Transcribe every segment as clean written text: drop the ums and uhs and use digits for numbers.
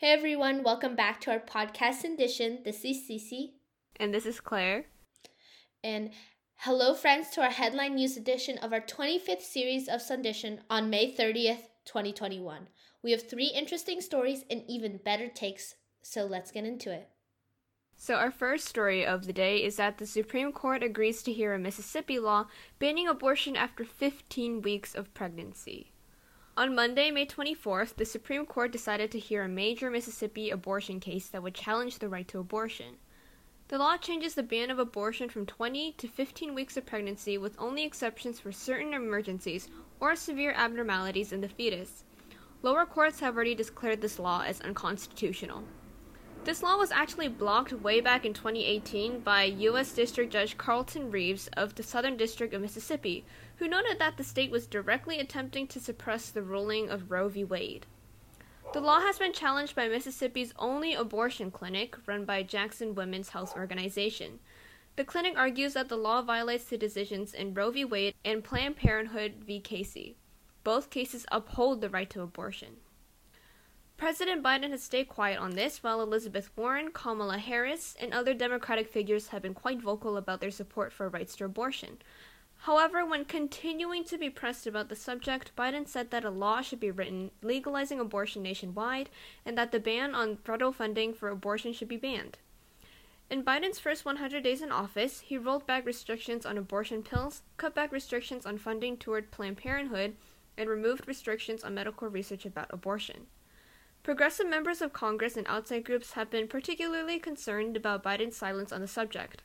Hey everyone, welcome back to our podcast, Sundition. This is Cece. And this is Claire. And hello friends to our headline news edition of our 25th series of Sundition on May 30th, 2021. We have three interesting stories and even better takes, so let's get into it. So our first story of the day is that the Supreme Court agrees to hear a Mississippi law banning abortion after 15 weeks of pregnancy. On Monday, May 24th, the Supreme Court decided to hear a major Mississippi abortion case that would challenge the right to abortion. The law changes the ban of abortion from 20 to 15 weeks of pregnancy with only exceptions for certain emergencies or severe abnormalities in the fetus. Lower courts have already declared this law as unconstitutional. This law was actually blocked way back in 2018 by U.S. District Judge Carlton Reeves of the Southern District of Mississippi, who noted that the state was directly attempting to suppress the ruling of Roe v. Wade. The law has been challenged by Mississippi's only abortion clinic, run by Jackson Women's Health Organization. The clinic argues that the law violates the decisions in Roe v. Wade and Planned Parenthood v. Casey. Both cases uphold the right to abortion. President Biden has stayed quiet on this, while Elizabeth Warren, Kamala Harris, and other Democratic figures have been quite vocal about their support for rights to abortion. However, when continuing to be pressed about the subject, Biden said that a law should be written legalizing abortion nationwide and that the ban on federal funding for abortion should be banned. In Biden's first 100 days in office, he rolled back restrictions on abortion pills, cut back restrictions on funding toward Planned Parenthood, and removed restrictions on medical research about abortion. Progressive members of Congress and outside groups have been particularly concerned about Biden's silence on the subject.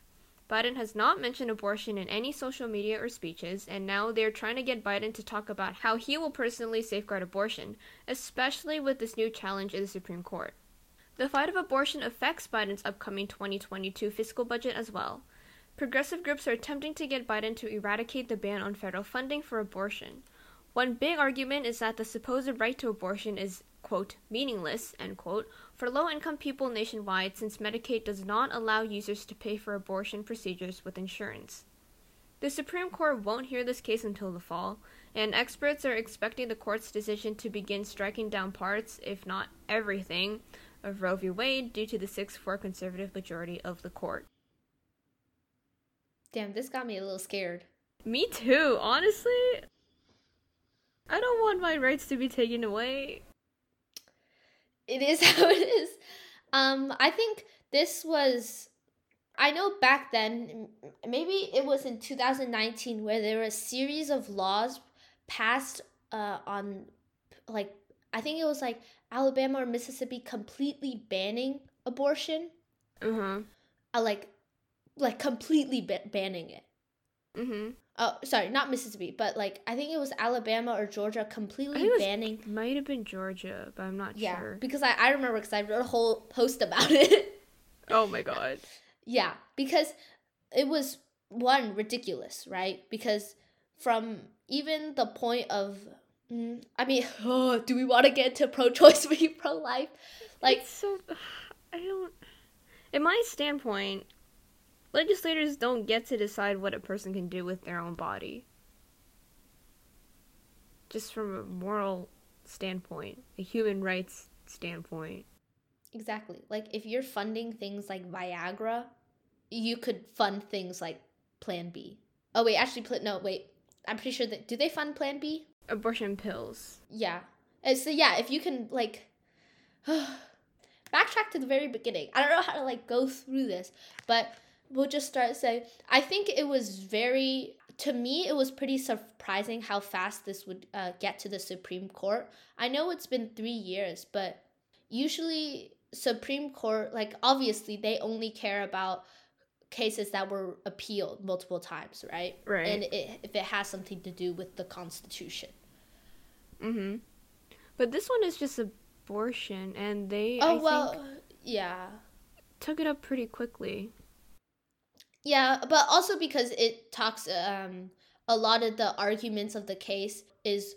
Biden has not mentioned abortion in any social media or speeches, and now they are trying to get Biden to talk about how he will personally safeguard abortion, especially with this new challenge in the Supreme Court. The fight of abortion affects Biden's upcoming 2022 fiscal budget as well. Progressive groups are attempting to get Biden to eradicate the ban on federal funding for abortion. One big argument is that the supposed right to abortion is, quote, meaningless, end quote, for low-income people nationwide since Medicaid does not allow users to pay for abortion procedures with insurance. The Supreme Court won't hear this case until the fall, and experts are expecting the court's decision to begin striking down parts, if not everything, of Roe v. Wade due to the 6-4 conservative majority of the court. Damn, this got me a little scared. Me too, honestly. I don't want my rights to be taken away. It is how it is. I think this was, I know back then, maybe it was in 2019 where there were a series of laws passed on, like, I think it was like Alabama or Mississippi completely banning abortion. Mm-hmm. Like completely banning it. Mm-hmm. Oh, sorry, not Mississippi, but like I think it was Alabama or Georgia completely banning. Might have been Georgia, but I'm not sure. Yeah, because I remember because I wrote a whole post about it. Oh my god. Yeah, because it was one ridiculous, right? Because from even the point of, do we want to get to pro-choice be pro-life? Like, it's so in my standpoint. Legislators don't get to decide what a person can do with their own body. Just from a moral standpoint, a human rights standpoint. Exactly. Like, if you're funding things like Viagra, you could fund things like Plan B. Oh, wait, actually, I'm pretty sure that, do they fund Plan B? Abortion pills. Yeah. So, yeah, if you can, like, backtrack to the very beginning. I don't know how to, like, go through this, but we'll just start saying, I think it was to me, it was pretty surprising how fast this would get to the Supreme Court. I know it's been 3 years, but usually Supreme Court, like, obviously they only care about cases that were appealed multiple times, right? Right. And if it has something to do with the Constitution. Mm-hmm. But this one is just abortion, and they, took it up pretty quickly. Yeah, but also because it talks, a lot of the arguments of the case is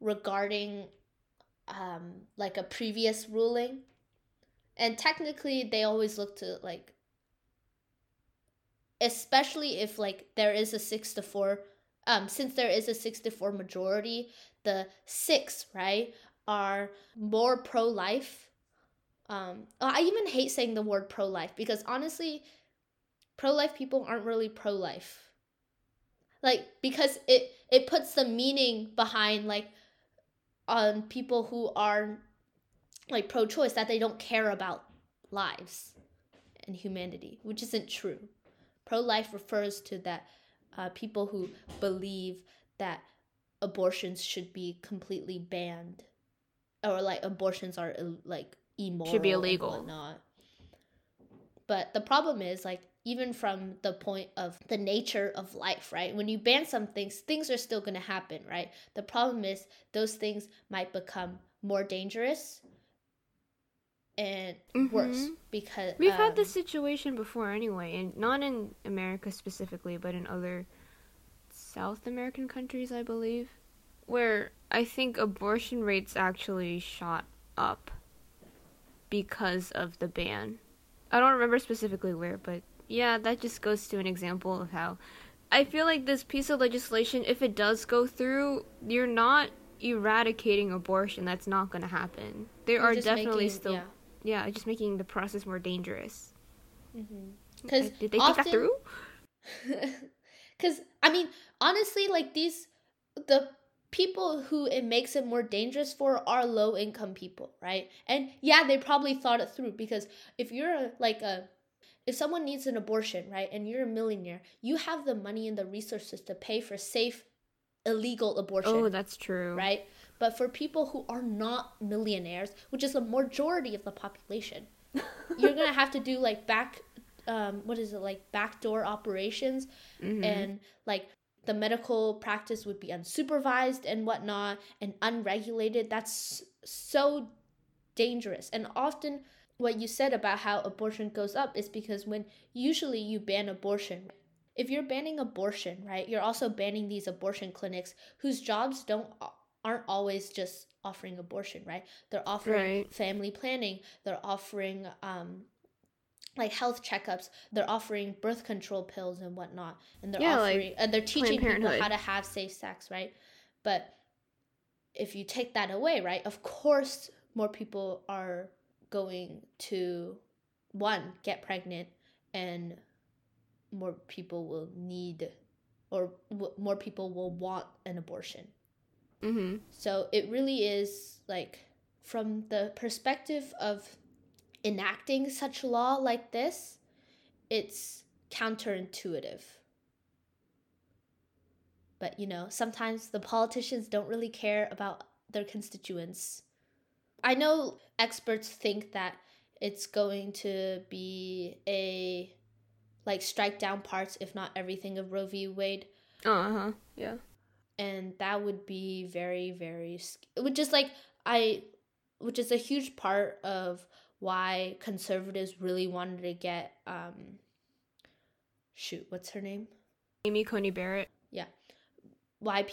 regarding, like, a previous ruling. And technically, they always look to, like, especially if, like, there is a 6-4, since there is a 6-4 majority, the 6, right, are more pro-life, I even hate saying the word pro-life because honestly, pro-life people aren't really pro-life. Like, because it puts the meaning behind, like, on people who are, like, pro-choice, that they don't care about lives and humanity, which isn't true. Pro-life refers to that people who believe that abortions should be completely banned, or, like, abortions are, like, immoral. Should be illegal. And whatnot. But the problem is, like, even from the point of the nature of life, right? When you ban some things, things are still going to happen, right? The problem is those things might become more dangerous and worse because... We've had this situation before anyway, and not in America specifically, but in other South American countries, I believe, where I think abortion rates actually shot up because of the ban. I don't remember specifically where, but yeah, that just goes to an example of how I feel like this piece of legislation, if it does go through, you're not eradicating abortion. That's not going to happen. There are definitely just making the process more dangerous. Because did they think that through? Because I mean, honestly, like the people who it makes it more dangerous for are low-income people, right? And yeah, they probably thought it through because if you're if someone needs an abortion, right, and you're a millionaire, you have the money and the resources to pay for safe, illegal abortion. Oh, that's true. Right? But for people who are not millionaires, which is the majority of the population, you're going to have to do, like, backdoor operations and, like, the medical practice would be unsupervised and whatnot and unregulated. That's so dangerous. And often what you said about how abortion goes up is because when usually you ban abortion, if you're banning abortion, right, you're also banning these abortion clinics whose jobs aren't always just offering abortion, right? They're offering family planning. They're offering like health checkups, they're offering birth control pills and whatnot, and they're offering, and they're teaching people how to have safe sex, right? But if you take that away, right, of course more people are going to, one, get pregnant, and more people will need, or more people will want an abortion. So it really is, like, from the perspective of enacting such law like this, it's counterintuitive. But, you know, sometimes the politicians don't really care about their constituents. I know experts think that it's going to be a, like, strike down parts, if not everything, of Roe v. Wade. Yeah. And that would be very, very... Which is a huge part of why conservatives really wanted to get, what's her name? Amy Coney Barrett. Yeah. Why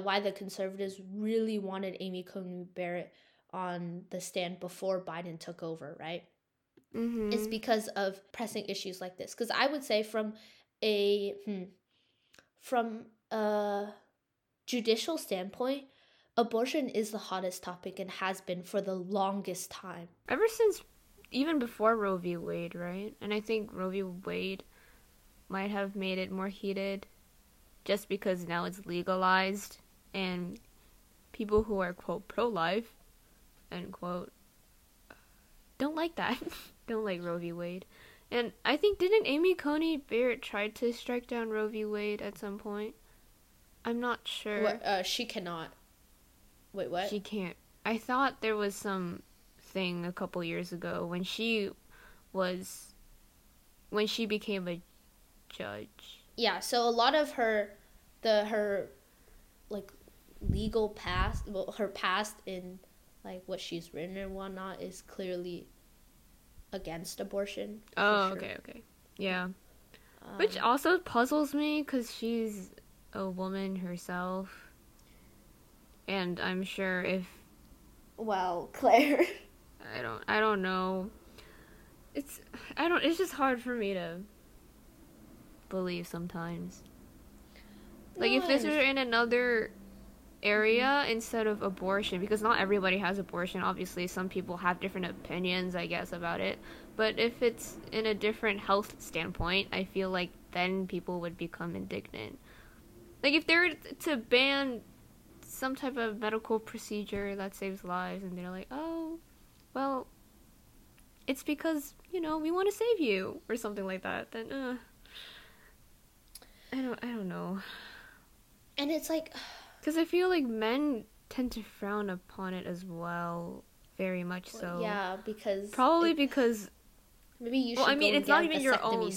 why the conservatives really wanted Amy Coney Barrett on the stand before Biden took over, right? It's because of pressing issues like this. Because I would say from a judicial standpoint, abortion is the hottest topic and has been for the longest time. Ever since, even before Roe v. Wade, right? And I think Roe v. Wade might have made it more heated just because now it's legalized and people who are, quote, pro-life, end quote, don't like that. Don't like Roe v. Wade. And I think, didn't Amy Coney Barrett try to strike down Roe v. Wade at some point? I'm not sure. What, she cannot. Wait, what? She can't. I thought there was some thing a couple years ago when she became a judge. Yeah, so a lot of her legal past, well, her past in, like, what she's written and whatnot is clearly against abortion. Okay. Yeah. Which also puzzles me because she's a woman herself. And I'm sure Claire. I don't know. It's just hard for me to believe sometimes. Like, if this were in another area instead of abortion, because not everybody has abortion. Obviously, some people have different opinions, I guess, about it. But if it's in a different health standpoint, I feel like then people would become indignant. Like, if they were to ban some type of medical procedure that saves lives, and they're like, oh, well, it's because, you know, we want to save you, or something like that, then, I don't know. And it's like... because I feel like men tend to frown upon it as well, very much so. Well, yeah, because... probably because... maybe you should Well, I mean, it's not even your own...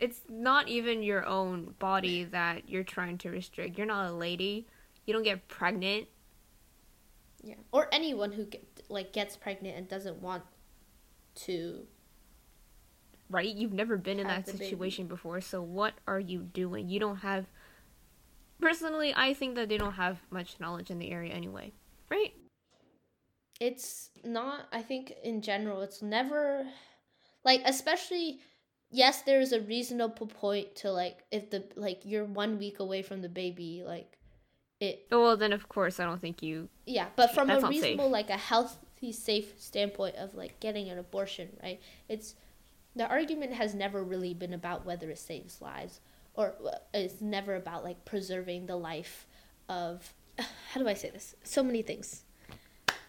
It's not even your own body that you're trying to restrict. You're not a lady. You don't get pregnant. Yeah. Or anyone who, gets pregnant and doesn't want to... right? You've never been in that situation before, so what are you doing? You don't have... personally, I think that they don't have much knowledge in the area anyway, right? It's not... I think, in general, it's never... like, especially... yes, there is a reasonable point to, if the, you're 1 week away from the baby, it... oh, well, then, of course, I don't think you... yeah, but from a reasonable, safe. A healthy, safe standpoint of, getting an abortion, right? It's... the argument has never really been about whether it saves lives, or it's never about, preserving the life of... how do I say this? So many things.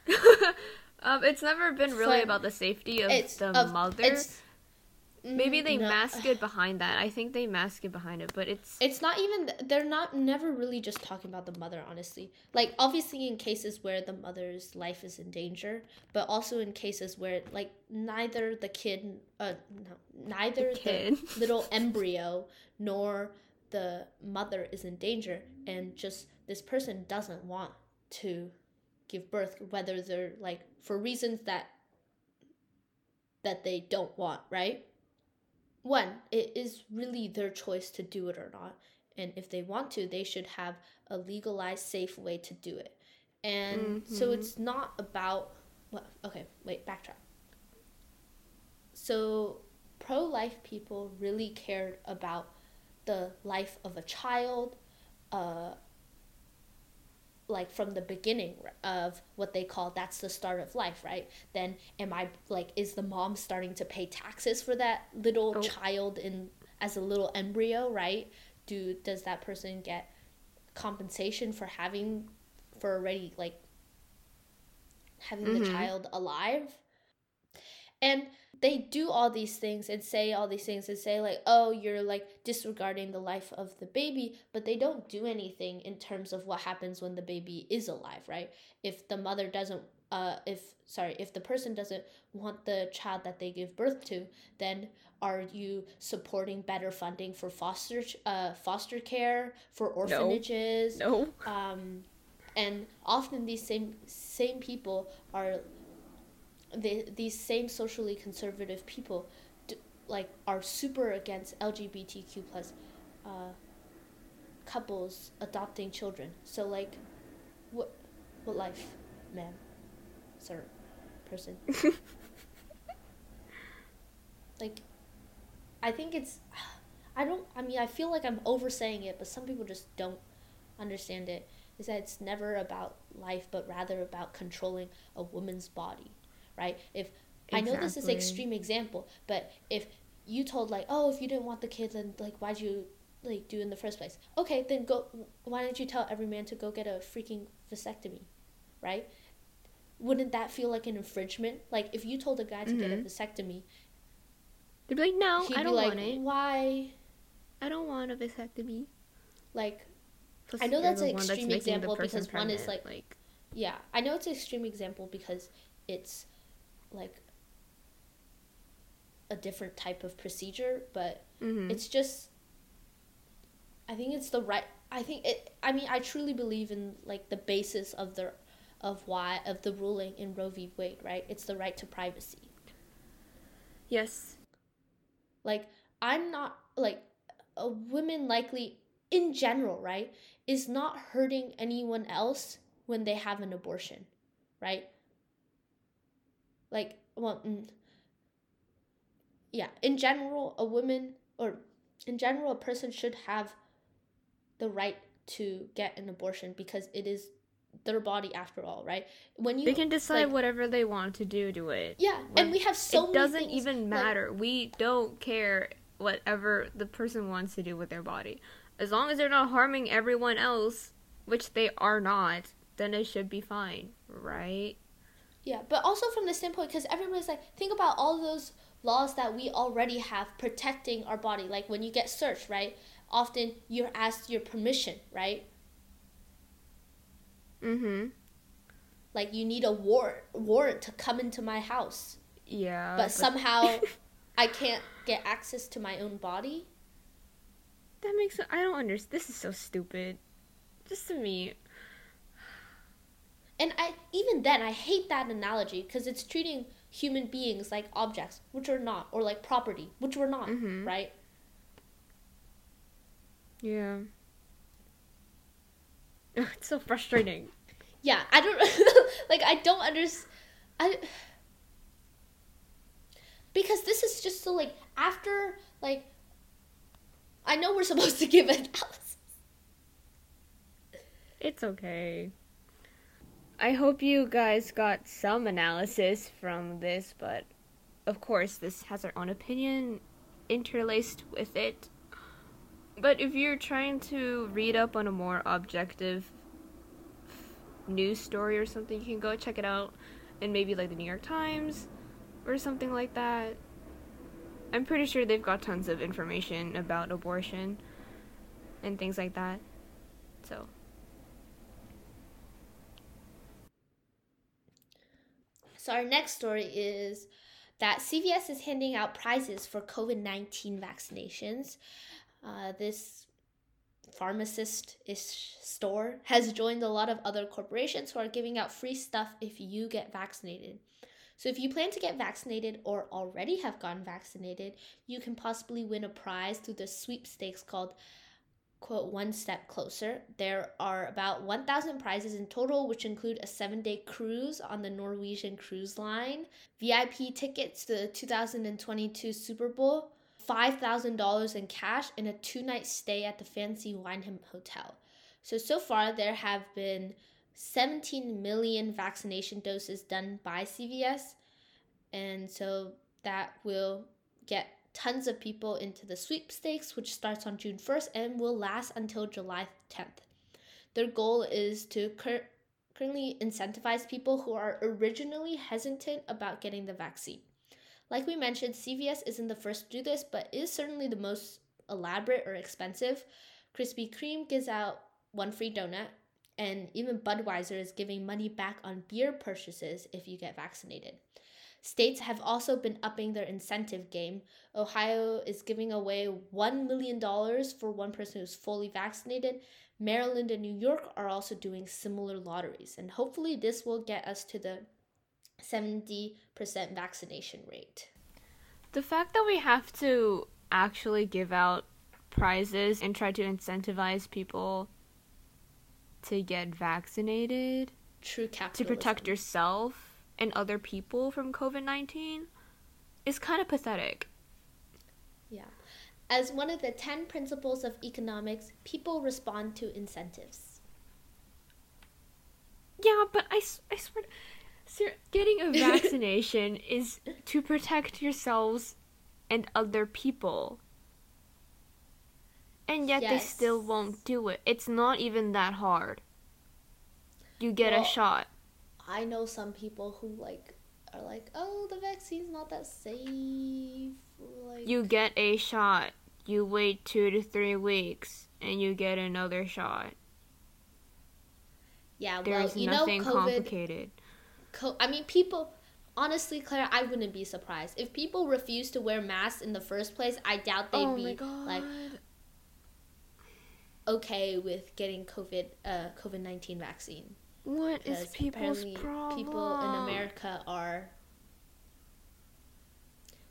It's never been really about the safety of the mother. Maybe they mask it behind that. I think they mask it behind it, but it's... it's not even... they're not never really just talking about the mother, honestly. Obviously in cases where the mother's life is in danger, but also in cases where, neither the kid... the little embryo nor the mother is in danger, and just this person doesn't want to give birth, whether they're, for reasons that they don't want, right? One, it is really their choice to do it or not. And if they want to, they should have a legalized, safe way to do it. And so it's not about... well, okay, wait, backtrack. So pro-life people really cared about the life of a child, from the beginning of what they call, that's the start of life, right? Then is the mom starting to pay taxes for that little child as a little embryo, right? Does that person get compensation for already having the child alive? And they do all these things and say all these things and say, oh, you're, disregarding the life of the baby, but they don't do anything in terms of what happens when the baby is alive, right? If the mother doesn't, if the person doesn't want the child that they give birth to, then are you supporting better funding for foster care, for orphanages? No. And often these same people are... these same socially conservative people are super against LGBTQ plus couples adopting children. So what life, ma'am, sir, person? I think it's... I feel like I'm oversaying it, but some people just don't understand it, is that it's never about life, but rather about controlling a woman's body. Right? Exactly. I know this is an extreme example, but if you told if you didn't want the kid, then why'd you do it in the first place? Okay, then go. Why didn't you tell every man to go get a freaking vasectomy, right? Wouldn't that feel like an infringement? If you told a guy to get a vasectomy, they'd be like, "No, I don't want it. Why? I don't want a vasectomy." I know that's an extreme example because one is yeah, I know it's an extreme example because it's a different type of procedure, but it's just, I think it's the right, I truly believe in, the basis of the ruling in Roe v. Wade, right? It's the right to privacy. Yes. I'm not, a woman likely, in general, right, is not hurting anyone else when they have an abortion, right? In general, a person should have the right to get an abortion because it is their body after all, right? When you they can decide whatever they want to do to it. Yeah, like, and we have so many things. It doesn't even matter. Like, we don't care whatever the person wants to do with their body. As long as they're not harming everyone else, which they are not, then it should be fine, right? Yeah, but also from the standpoint, because everybody's like, think about all those laws that we already have protecting our body. Like when you get searched, right? Often you're asked your permission, right? Mm-hmm. Like you need a warrant to come into my house. Yeah. But somehow I can't get access to my own body. That makes sense. I don't understand. This is so stupid. Just to me. And I hate that analogy because it's treating human beings like objects, which are not, or like property, which we're not, mm-hmm. right? Yeah. It's so frustrating. Yeah, I don't... like, I don't understand... Because this is just so, like, after, like... I know we're supposed to give an analysis. It's okay. I hope you guys got some analysis from this, but... Of course, this has our own opinion interlaced with it. But if you're trying to read up on a more objective news story or something, you can go check it out in maybe like the New York Times or something like that. I'm pretty sure they've got tons of information about abortion and things like that. So. So our next story is that CVS is handing out prizes for COVID-19 vaccinations. This pharmacist-ish store has joined a lot of other corporations who are giving out free stuff if you get vaccinated. So if you plan to get vaccinated or already have gotten vaccinated, you can possibly win a prize through the sweepstakes called, quote, One Step Closer. There are about 1,000 prizes in total, which include a 7-day cruise on the Norwegian Cruise Line, VIP tickets to the 2022 Super Bowl, $5,000 in cash, and a 2-night stay at the fancy Wyndham Hotel. So far, there have been 17 million vaccination doses done by CVS. And so that will get tons of people into the sweepstakes, which starts on June 1st and will last until July 10th. Their goal is to currently incentivize people who are originally hesitant about getting the vaccine. Like we mentioned, CVS isn't the first to do this, but is certainly the most elaborate or expensive. Krispy Kreme gives out one free donut, and even Budweiser is giving money back on beer purchases if you get vaccinated. States have also been upping their incentive game. Ohio is giving away $1 million for one person who's fully vaccinated. Maryland and New York are also doing similar lotteries, and hopefully this will get us to the 70% vaccination rate. The fact that we have to actually give out prizes and try to incentivize people to get vaccinated, true capitalism, to protect yourself and other people from COVID-19 is kind of pathetic. Yeah. As one of the 10 principles of economics, people respond to incentives. Yeah, but I swear... Getting a vaccination is to protect yourselves and other people. And yet Yes. They still won't do it. It's not even that hard. You get a shot. I know some people who are like, oh, the vaccine's not that safe. Like, you get a shot. You wait 2 to 3 weeks and you get another shot. Yeah, there's nothing complicated. I mean, people, honestly, Claire, I wouldn't be surprised. If people refuse to wear masks in the first place, I doubt they'd be, like, okay with getting COVID-19 vaccine. What is people's problem? People in America are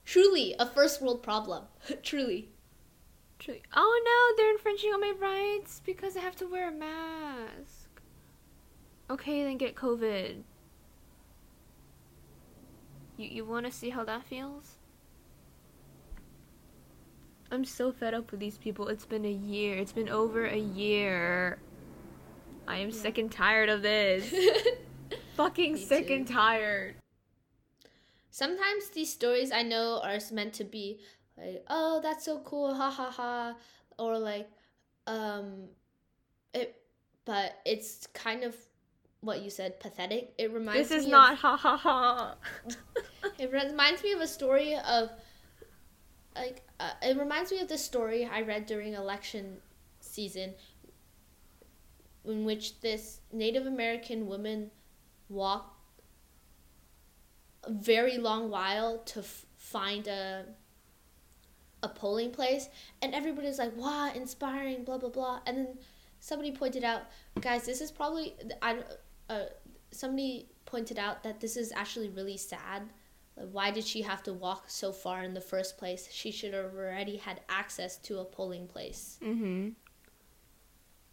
truly a first world problem. Truly. Oh, no, they're infringing on my rights because I have to wear a mask. Okay, then get COVID. You want to see how that feels? I'm so fed up with these people. It's been over a year I am sick and tired of this. Fucking Me sick too. And tired. Sometimes these stories I know are meant to be like, oh, that's so cool, ha ha ha, or like, but it's kind of what you said, pathetic. It reminds me. This is not ha ha ha. It reminds me of a story of, like, it reminds me of the story I read during election season, in which this Native American woman walked a very long while to find a polling place, and everybody's like, wow, inspiring, blah blah blah, and then somebody pointed out, guys, this is probably somebody pointed out that this is actually really sad. Like, why did she have to walk so far in the first place? She should have already had access to a polling place. Mm-hmm.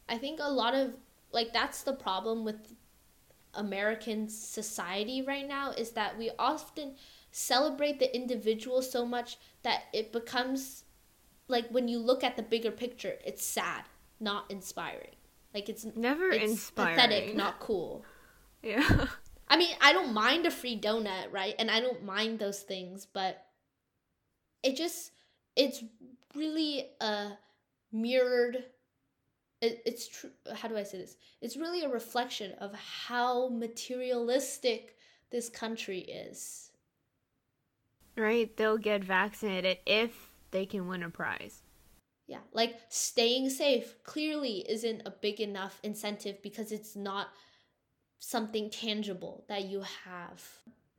I think a lot of, like, that's the problem with American society right now, is that we often celebrate the individual so much that it becomes, like, when you look at the bigger picture, it's sad, not inspiring. Like, it's never inspiring. Pathetic, not cool. Yeah. I mean, I don't mind a free donut, right? And I don't mind those things, but it just, it's really a mirrored, it's true, how do I say this? It's really a reflection of how materialistic this country is. Right, they'll get vaccinated if they can win a prize. Yeah, like staying safe clearly isn't a big enough incentive because it's not something tangible that you have.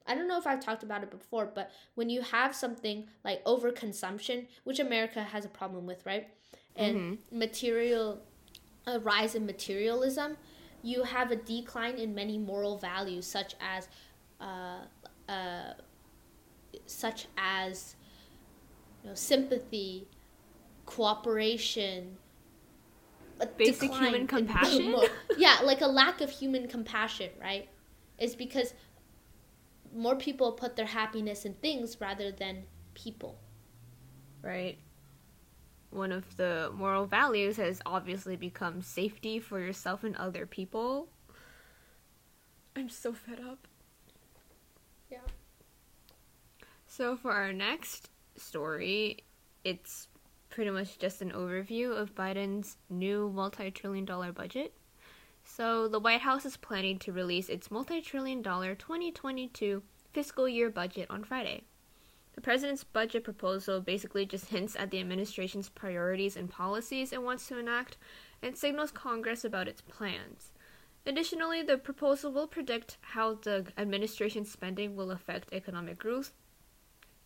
I don't know if I've talked about it before, but when you have something like overconsumption, which America has a problem with, right? And a rise in materialism, you have a decline in many moral values, such as you know, sympathy, cooperation, basic human compassion. Yeah, like a lack of human compassion, right? It's because more people put their happiness in things rather than people. Right. One of the moral values has obviously become safety for yourself and other people. I'm so fed up. Yeah. So for our next story, it's pretty much just an overview of Biden's new multi-trillion-dollar budget. So the White House is planning to release its multi-trillion-dollar 2022 fiscal year budget on Friday. The president's budget proposal basically just hints at the administration's priorities and policies it wants to enact, and signals Congress about its plans. Additionally, the proposal will predict how the administration's spending will affect economic growth,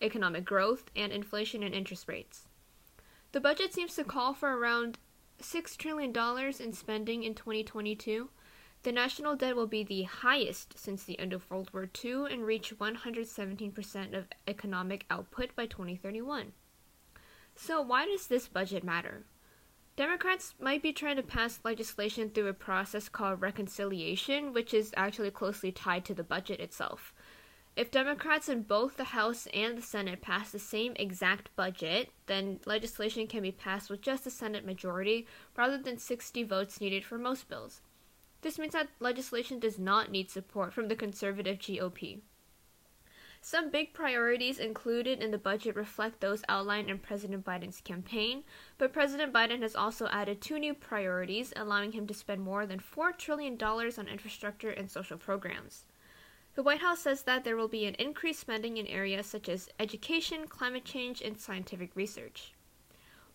and inflation and interest rates. The budget seems to call for around $6 trillion in spending in 2022. The national debt will be the highest since the end of World War II and reach 117% of economic output by 2031. So why does this budget matter? Democrats might be trying to pass legislation through a process called reconciliation, which is actually closely tied to the budget itself. If Democrats in both the House and the Senate pass the same exact budget, then legislation can be passed with just the Senate majority rather than 60 votes needed for most bills. This means that legislation does not need support from the conservative GOP. Some big priorities included in the budget reflect those outlined in President Biden's campaign, but President Biden has also added two new priorities, allowing him to spend more than $4 trillion on infrastructure and social programs. The White House says that there will be an increased spending in areas such as education, climate change, and scientific research.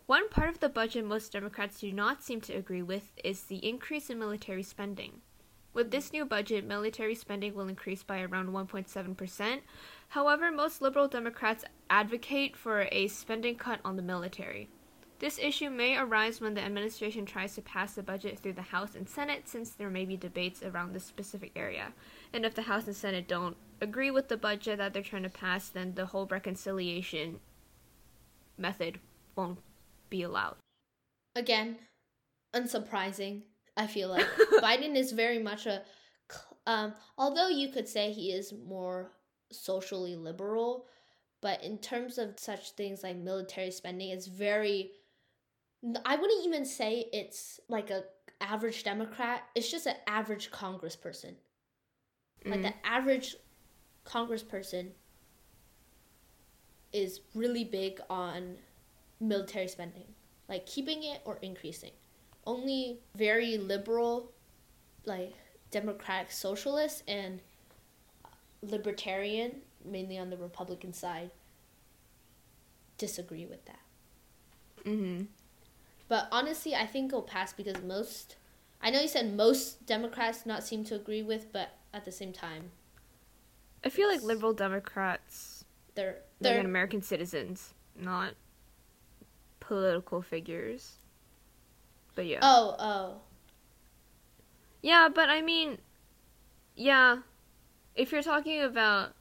One part of the budget most Democrats do not seem to agree with is the increase in military spending. With this new budget, military spending will increase by around 1.7%. However, most liberal Democrats advocate for a spending cut on the military. This issue may arise when the administration tries to pass the budget through the House and Senate, since there may be debates around this specific area. And if the House and Senate don't agree with the budget that they're trying to pass, then the whole reconciliation method won't be allowed. Again, unsurprising, I feel like. Biden is very much a, although you could say he is more socially liberal, but in terms of such things like military spending, it's very, I wouldn't even say it's like a average Democrat. It's just an average congressperson. Like, the average congressperson is really big on military spending. Like, keeping it or increasing. Only very liberal, like, democratic socialists and libertarian, mainly on the Republican side, disagree with that. Mm-hmm. But honestly, I think it'll pass because most... I know you said most Democrats not seem to agree with, but at the same time... I feel like liberal Democrats... They're American citizens, not political figures. But yeah. Oh. Yeah, but I mean... Yeah. If you're talking about...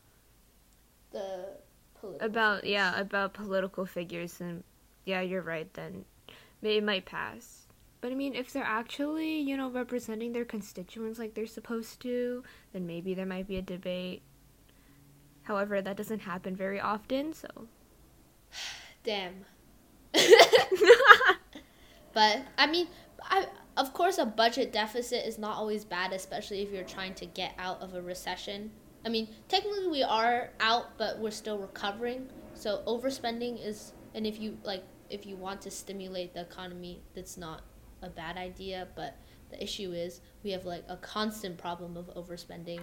About political figures, then... Yeah, you're right, then... It might pass. But, I mean, if they're actually, you know, representing their constituents like they're supposed to, then maybe there might be a debate. However, that doesn't happen very often, so... Damn. But, I mean, of course a budget deficit is not always bad, especially if you're trying to get out of a recession. I mean, technically we are out, but we're still recovering. So, overspending is... And if you, like... If you want to stimulate the economy, that's not a bad idea, but the issue is we have, like, a constant problem of overspending.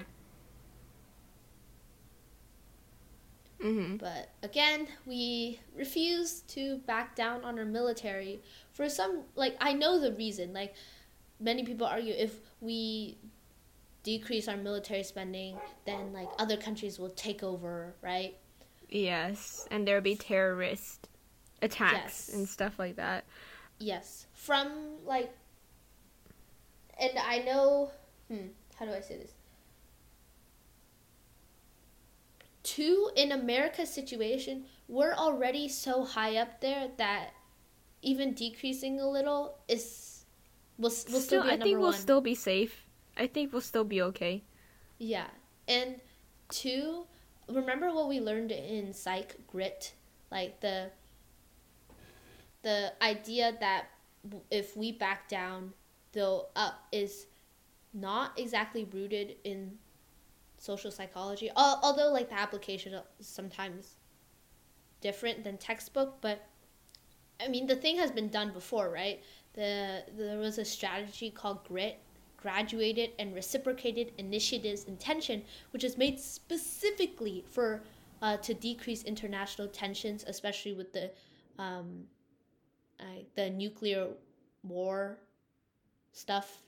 Mm-hmm. But, again, we refuse to back down on our military for some, like, I know the reason. Like, many people argue if we decrease our military spending, then, like, other countries will take over, right? Yes, and there'll be terrorists. Attacks, yes. And stuff like that. Yes. From, like... And I know... how do I say this? In America's situation, we're already so high up there that even decreasing a little is... We'll still be at number one. I think we'll still be safe. I think we'll still be okay. Yeah. And 2, remember what we learned in psych, GRIT? Like, the idea that if we back down, they'll up is not exactly rooted in social psychology. Although, like, the application is sometimes different than textbook. But, I mean, the thing has been done before, right? There was a strategy called GRIT, Graduated and Reciprocated Initiatives Intention, which is made specifically for to decrease international tensions, especially with the nuclear war stuff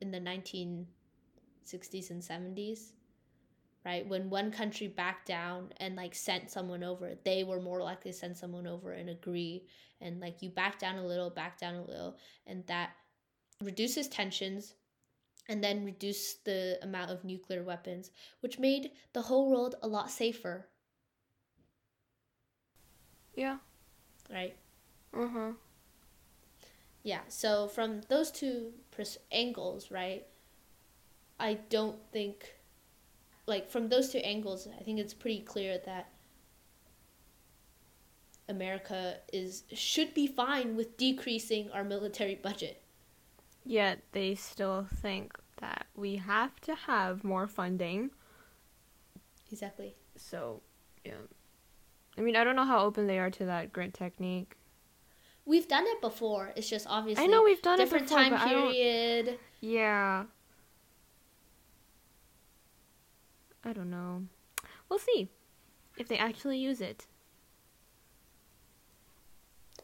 in the 1960s and 70s, right? When one country backed down and, like, sent someone over, they were more likely to send someone over and agree. And, like, you back down a little, and that reduces tensions and then reduce the amount of nuclear weapons, which made the whole world a lot safer. Yeah. Right? Uh-huh. Yeah, so from those 2 angles, right, I don't think, like, from those 2 angles, I think it's pretty clear that America should be fine with decreasing our military budget. Yet they still think that we have to have more funding. Exactly. So, yeah. I mean, I don't know how open they are to that GRIT technique. We've done it before. It's just obviously I know we've done different it before, time period. Yeah. I don't know. We'll see if they actually use it.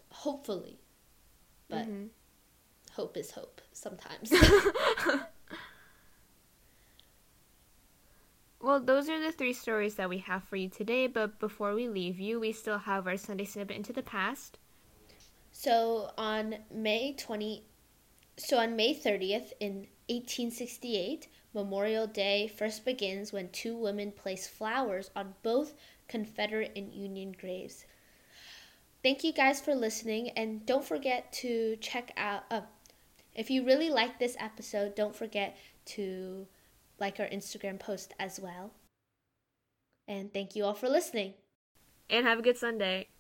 Hopefully. But hope is hope sometimes. Well, those are the 3 stories that we have for you today, but before we leave you, we still have our Sunday Snippet into the past. So on May 30th in 1868, Memorial Day first begins when 2 women place flowers on both Confederate and Union graves. Thank you guys for listening, and don't forget to check out... if you really like this episode, don't forget to like our Instagram post as well. And thank you all for listening. And have a good Sunday.